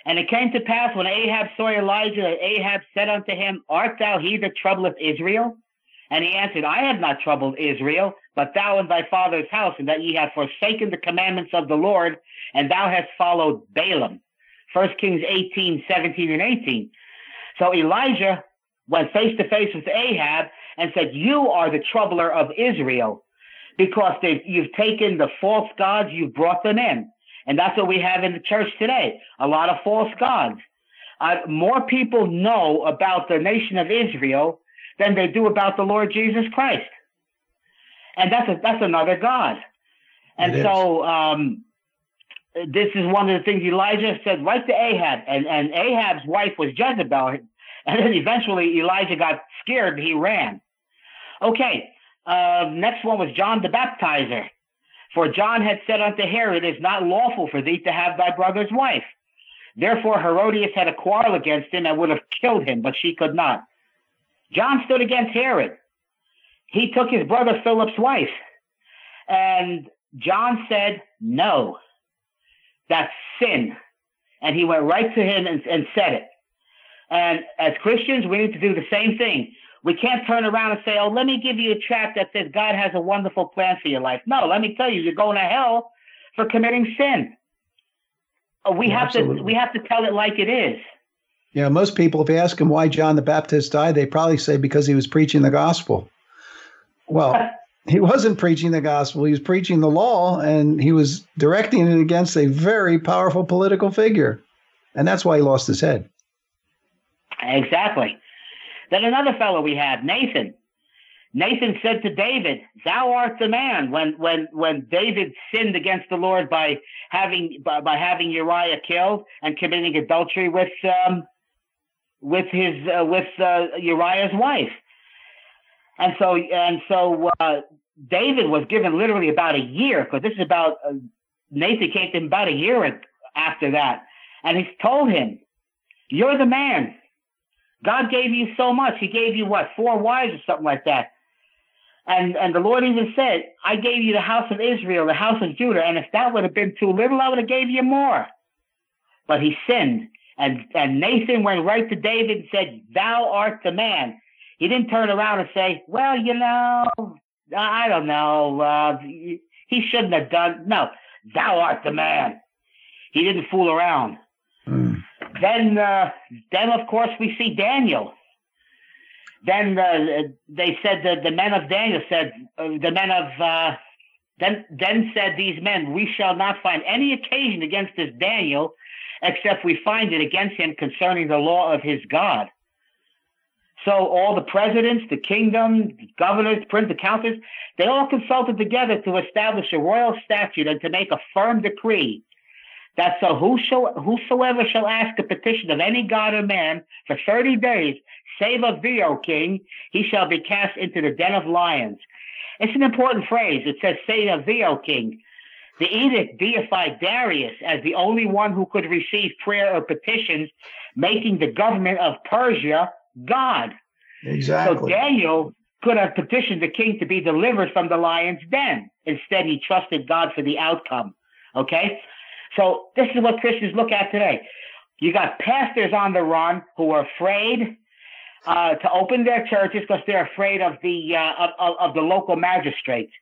And it came to pass when Ahab saw Elijah, that Ahab said unto him, Art thou he that troubleth Israel? And he answered, I have not troubled Israel, but thou and thy father's house, and that ye have forsaken the commandments of the Lord, and thou hast followed Balaam. 1 Kings 18, 17, and 18. So Elijah went face to face with Ahab and said, You are the troubler of Israel, because you've taken the false gods, you've brought them in. And that's what we have in the church today, a lot of false gods. More people know about the nation of Israel than they do about the Lord Jesus Christ. And that's another God. And so this is one of the things Elijah said right to Ahab. And Ahab's wife was Jezebel. And then eventually Elijah got scared and he ran. Okay, next one was John the Baptizer. For John had said unto Herod, It is not lawful for thee to have thy brother's wife. Therefore Herodias had a quarrel against him and would have killed him, but she could not. John stood against Herod. He took his brother Philip's wife. And John said, No, that's sin. And he went right to him and said it. And as Christians, we need to do the same thing. We can't turn around and say, Oh, let me give you a tract that says God has a wonderful plan for your life. No, let me tell you, you're going to hell for committing sin. We have to tell it like it is. You know, most people, if you ask them why John the Baptist died, they probably say because he was preaching the gospel. Well, he wasn't preaching the gospel. He was preaching the law, and he was directing it against a very powerful political figure. And that's why he lost his head. Exactly. Then another fellow we have, Nathan. Nathan said to David, Thou art the man. When David sinned against the Lord by having Uriah killed and committing adultery with Uriah's wife. And so David was given literally about a year, because this is about Nathan came to him about a year after that. And he told him, You're the man. God gave you so much. He gave you, 4 wives or something like that. And the Lord even said, I gave you the house of Israel, the house of Judah, and if that would have been too little, I would have gave you more. But he sinned. And Nathan went right to David and said, Thou art the man. He didn't turn around and say, Well, you know, I don't know. He shouldn't have done. No, thou art the man. He didn't fool around. Then, of course, we see Daniel. Then the men of Then said these men, we shall not find any occasion against this Daniel, except we find it against him concerning the law of his God. So all the presidents, the kingdom, governors, prince, accountants, they all consulted together to establish a royal statute and to make a firm decree that so whosoever shall ask a petition of any god or man for 30 days, save of thee, O king, he shall be cast into the den of lions. It's an important phrase. It says, save of thee, O king. The edict deified Darius as the only one who could receive prayer or petitions, making the government of Persia God. Exactly. So Daniel could have petitioned the king to be delivered from the lion's den. Instead, he trusted God for the outcome. Okay? So this is what Christians look at today. You got pastors on the run who are afraid to open their churches because they're afraid of the local magistrates.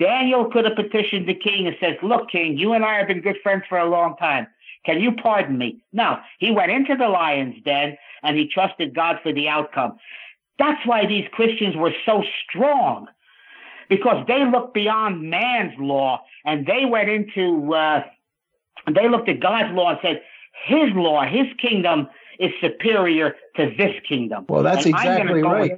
Daniel could have petitioned the king and says, look, king, you and I have been good friends for a long time. Can you pardon me? No, he went into the lion's den and he trusted God for the outcome. That's why these Christians were so strong, because they looked beyond man's law and they went into, they looked at God's law and said, his law, his kingdom is superior to this kingdom. Well, that's exactly right.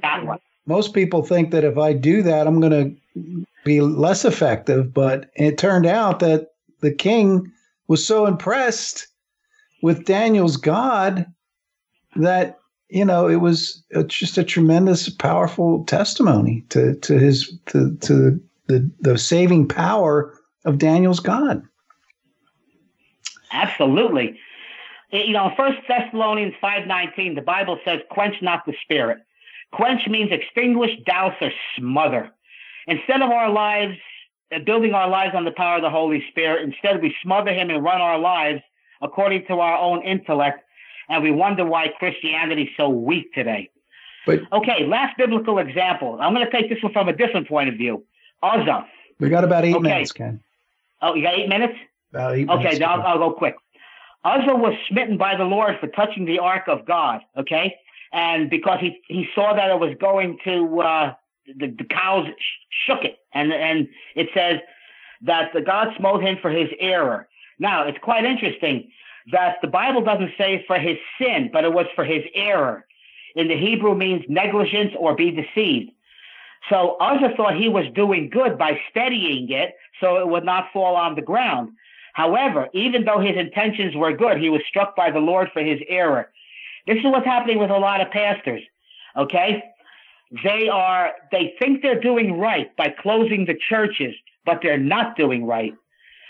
Most people think that if I do that, I'm going to be less effective. But it turned out that the king was so impressed with Daniel's God that, you know, it was just a tremendous, powerful testimony to the saving power of Daniel's God. Absolutely. You know, 1 Thessalonians 5:19, the Bible says, quench not the spirit. Quench means extinguish, douse, or smother. Instead of our lives, building our lives on the power of the Holy Spirit, instead we smother him and run our lives according to our own intellect, and we wonder why Christianity is so weak today. But, okay, last biblical example. I'm going to take this one from a different point of view. Uzzah. We got about 8 minutes, Ken. Oh, you got 8 minutes? About 8 minutes. Okay, then I'll go quick. Uzzah was smitten by the Lord for touching the ark of God, okay? And because he saw that it was going to, the cows shook it. And it says that the God smote him for his error. Now, it's quite interesting that the Bible doesn't say for his sin, but it was for his error. In the Hebrew means negligence or be deceived. So Uzzah thought he was doing good by steadying it so it would not fall on the ground. However, even though his intentions were good, he was struck by the Lord for his error. This is what's happening with a lot of pastors, okay? They think they're doing right by closing the churches, but they're not doing right,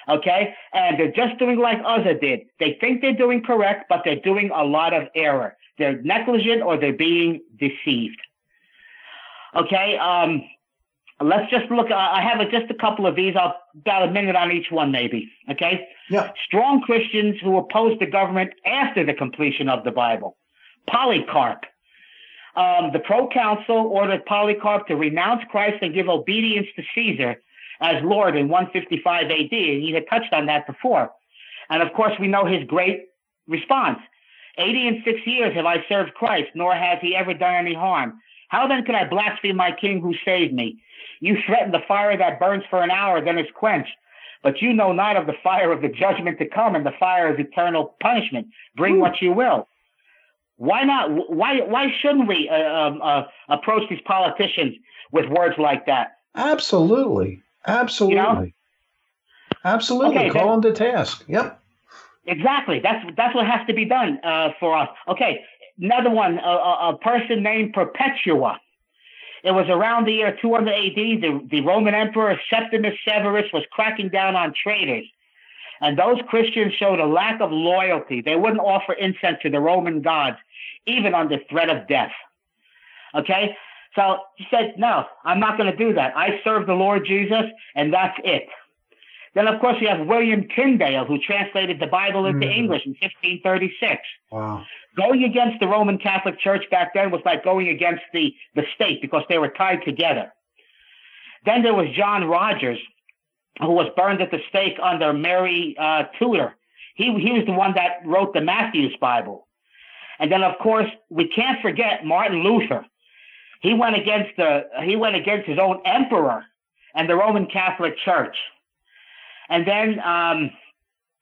okay? And they're just doing like Uzzah did. They think they're doing correct, but they're doing a lot of error. They're negligent or they're being deceived, okay? Let's just look. I have just a couple of these. I'll about a minute on each one, maybe. Okay. Yeah. Strong Christians who opposed the government after the completion of the Bible. Polycarp. The proconsul ordered Polycarp to renounce Christ and give obedience to Caesar as Lord in 155 AD. And he had touched on that before. And of course, we know his great response. 86 years have I served Christ, nor has he ever done any harm. How then could I blaspheme my king who saved me? You threaten the fire that burns for an hour, then is quenched. But you know not of the fire of the judgment to come and the fire of eternal punishment. Bring what you will. Why not? Why shouldn't we approach these politicians with words like that? Absolutely. Absolutely. You know? Absolutely. Okay, Call them to task. Yep. Exactly. That's what has to be done for us. Okay. Another one, a person named Perpetua. It was around the year 200 AD. The Roman Emperor Septimius Severus was cracking down on traitors. And those Christians showed a lack of loyalty. They wouldn't offer incense to the Roman gods, even under threat of death. Okay? So he said, no, I'm not going to do that. I serve the Lord Jesus, and that's it. Then, of course, you have William Tyndale, who translated the Bible into English in 1536. Wow. Going against the Roman Catholic Church back then was like going against the state because they were tied together. Then there was John Rogers, who was burned at the stake under Mary Tudor. He was the one that wrote the Matthew's Bible. And then, of course, we can't forget Martin Luther. He went against his own emperor and the Roman Catholic Church. And then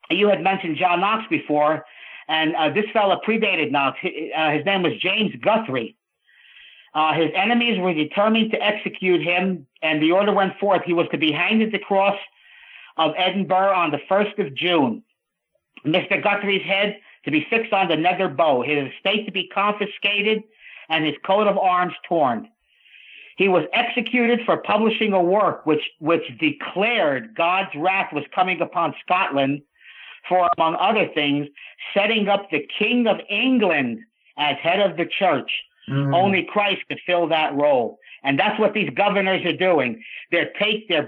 you had mentioned John Knox before, and this fella predated Knox. His name was James Guthrie. His enemies were determined to execute him, and the order went forth. He was to be hanged at the cross of Edinburgh on the 1st of June. Mr. Guthrie's head to be fixed on the Nether Bow, his estate to be confiscated, and his coat of arms torn. He was executed for publishing a work which declared God's wrath was coming upon Scotland for, among other things, setting up the King of England as head of the church. Mm. Only Christ could fill that role. And that's what these governors are doing. They're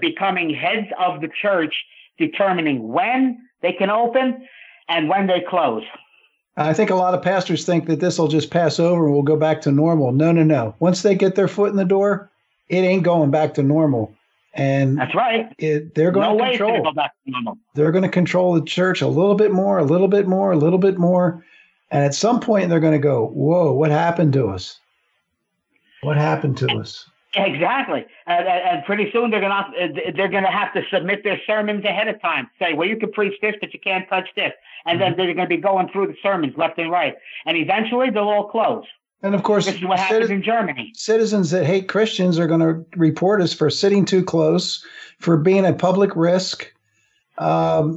becoming heads of the church, determining when they can open and when they close. I think a lot of pastors think that this will just pass over and we'll go back to normal. No, no, no. Once they get their foot in the door, it ain't going back to normal. And that's right. They're going to control. It's gonna go back to normal. They're going to control the church a little bit more, a little bit more, a little bit more. And at some point, they're going to go, whoa, what happened to us? What happened to us? Exactly. And pretty soon, they're going to have to submit their sermons ahead of time. Say, well, you can preach this, but you can't touch this. And then they're going to be going through the sermons left and right. And eventually, they'll all close. And of course, this is what happens in Germany. Citizens that hate Christians are going to report us for sitting too close, for being a public risk. All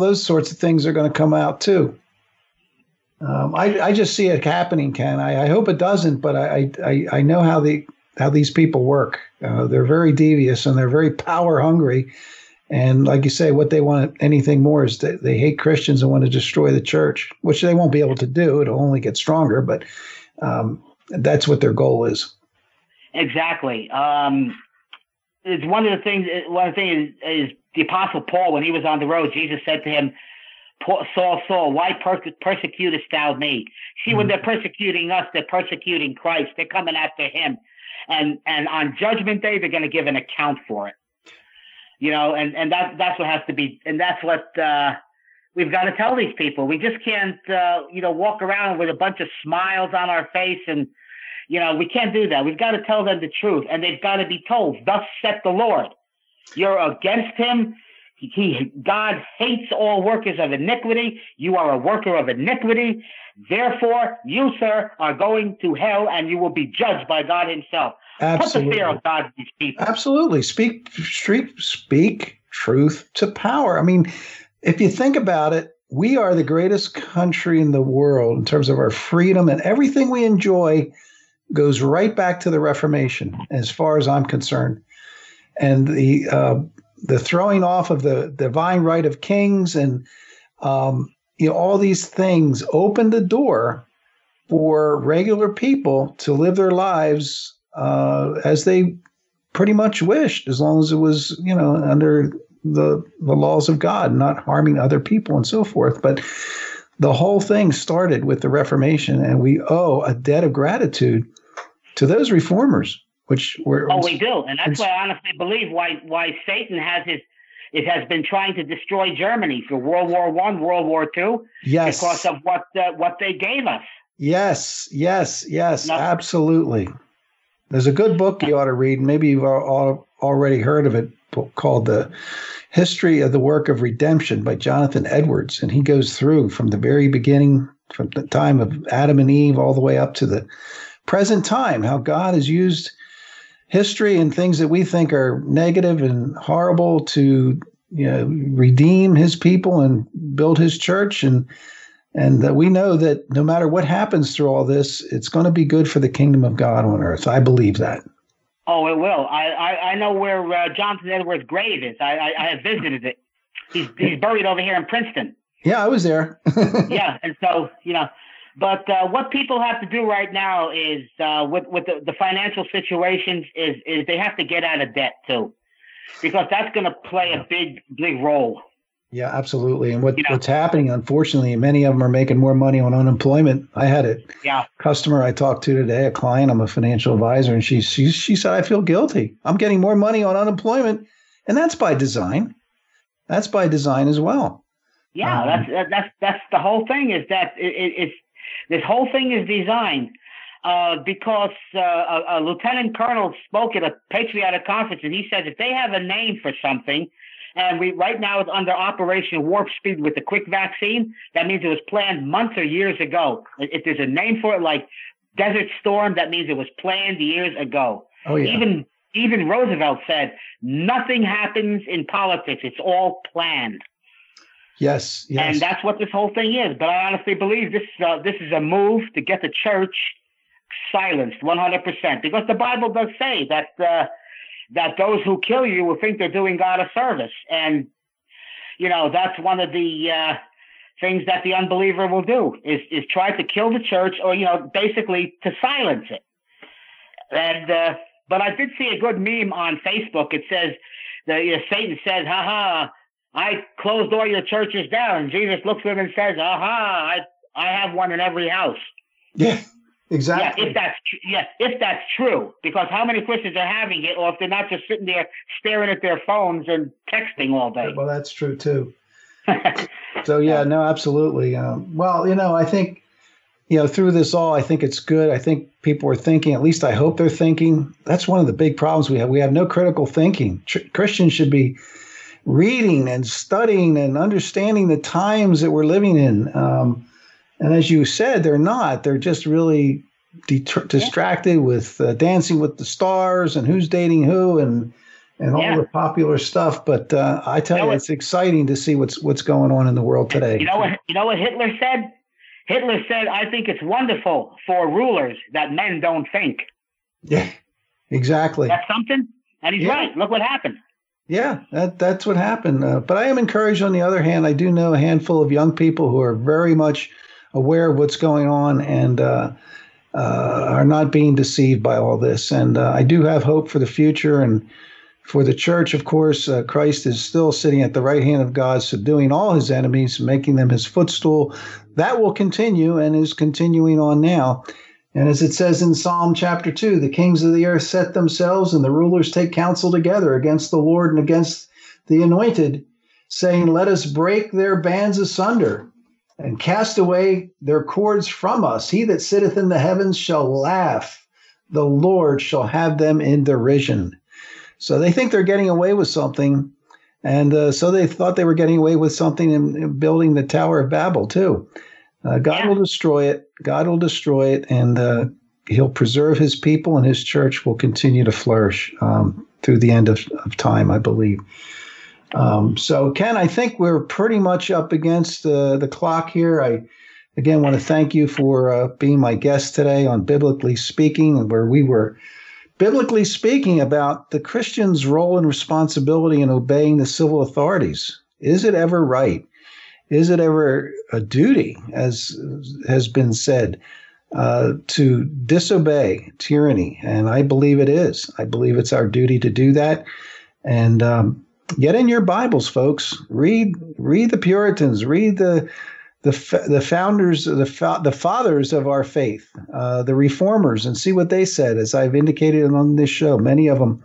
those sorts of things are going to come out, too. I just see it happening, Ken. I hope it doesn't, but I know how these people work. They're very devious and they're very power hungry. And like you say, what they want anything more is that they hate Christians and want to destroy the church, which they won't be able to do. It'll only get stronger, but that's what their goal is. Exactly. It's one of the things is the Apostle Paul, when he was on the road, Jesus said to him, Saul, Saul, why persecutest thou me? See, when they're persecuting us, they're persecuting Christ. They're coming after him. And on Judgment Day, they're going to give an account for it. That's what has to be, and that's what we've got to tell these people. We just can't, walk around with a bunch of smiles on our face and, we can't do that. We've got to tell them the truth, and they've got to be told, thus saith the Lord. You're against him. God hates all workers of iniquity. You are a worker of iniquity. Therefore, you, sir, are going to hell, and you will be judged by God himself. Absolutely. Put the fear of God in these people. Absolutely. Speak truth to power. I mean, if you think about it, we are the greatest country in the world in terms of our freedom, and everything we enjoy goes right back to the Reformation, as far as I'm concerned. And the throwing off of the divine right of kings and all these things opened the door for regular people to live their lives as they pretty much wished, as long as it was, under the laws of God, not harming other people and so forth. But the whole thing started with the Reformation, and we owe a debt of gratitude to those reformers. We do, and that's why I honestly believe why Satan has been trying to destroy Germany for World War I, World War II. Yes, because of what they gave us. Yes, absolutely. There's a good book you ought to read. Maybe you've all already heard of it, called "The History of the Work of Redemption" by Jonathan Edwards, and he goes through from the very beginning, from the time of Adam and Eve, all the way up to the present time, how God has used history and things that we think are negative and horrible to, redeem his people and build his church. And that we know that no matter what happens through all this, it's going to be good for the kingdom of God on earth. I believe that. Oh, it will. I know where Jonathan Edwards' grave is. I have visited it. He's buried over here in Princeton. Yeah, I was there. Yeah. And so, but what people have to do right now is with the financial situations is they have to get out of debt, too, because that's going to play a big role. Yeah, absolutely. And what's happening, unfortunately, many of them are making more money on unemployment. I had a customer I talked to today, a client. I'm a financial advisor. And she said, I feel guilty. I'm getting more money on unemployment. And that's by design. That's by design as well. Yeah, that's the whole thing is that it's. This whole thing is designed because a lieutenant colonel spoke at a patriotic conference, and he said if they have a name for something, and we right now it's under Operation Warp Speed with the quick vaccine, that means it was planned months or years ago. If there's a name for it, like Desert Storm, that means it was planned years ago. Oh, yeah. Even Roosevelt said, nothing happens in politics. It's all planned. Yes, yes. And that's what this whole thing is. But I honestly believe this is a move to get the church silenced 100%. Because the Bible does say that those who kill you will think they're doing God a service. And, you know, that's one of the things that the unbeliever will do is try to kill the church or, you know, basically to silence it. And but I did see a good meme on Facebook. It says that Satan says, "Ha-ha, I closed all your churches down." And Jesus looks at him and says, "Aha, I have one in every house." Yeah, exactly. Yeah, if that's true, because how many Christians are having it, or if they're not just sitting there staring at their phones and texting all day? Well, that's true too. So yeah, no, absolutely. Well, you know, I think. You know, through this all, I think it's good. I think people are thinking, at least I hope they're thinking. That's one of the big problems we have. We have no critical thinking. Christians should be reading and studying and understanding the times that we're living in. And as you said, they're not. They're just really distracted with Dancing with the Stars and who's dating who and all the popular stuff. But I tell you, it's exciting to see what's going on in the world today. You know what Hitler said? Hitler said, "I think it's wonderful for rulers that men don't think." Yeah, exactly. That's something, and he's right. Look what happened. Yeah, that's what happened. But I am encouraged. On the other hand, I do know a handful of young people who are very much aware of what's going on and are not being deceived by all this. And I do have hope for the future and for the church. Of course, Christ is still sitting at the right hand of God, subduing all his enemies, making them his footstool. That will continue and is continuing on now. And as it says in Psalm chapter 2, the kings of the earth set themselves and the rulers take counsel together against the Lord and against the anointed, saying, "Let us break their bands asunder and cast away their cords from us. He that sitteth in the heavens shall laugh. The Lord shall have them in derision." So they think they're getting away with something. And so they thought they were getting away with something in building the Tower of Babel, too. God will destroy it. God will destroy it. And he'll preserve his people, and his church will continue to flourish through the end of time, I believe. So, Ken, I think we're pretty much up against the clock here. I, again, want to thank you for being my guest today on Biblically Speaking, where we were biblically speaking about the Christian's role and responsibility in obeying the civil authorities. Is it ever right? Is it ever a duty, as has been said, to disobey tyranny? And I believe it is. I believe it's our duty to do that. And get in your Bibles, folks. Read the Puritans. Read the founders, the fathers of our faith, the reformers, and see what they said. As I've indicated on this show, many of them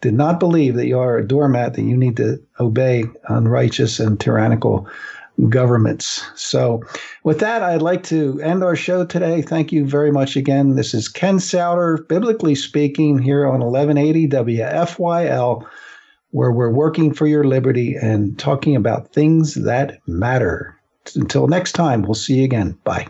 did not believe that you are a doormat, that you need to obey unrighteous and tyrannical governments. So with that, I'd like to end our show today. Thank you very much again. This is Ken Souter, Biblically Speaking, here on 1180 WFYL, where we're working for your liberty and talking about things that matter. Until next time, we'll see you again. Bye.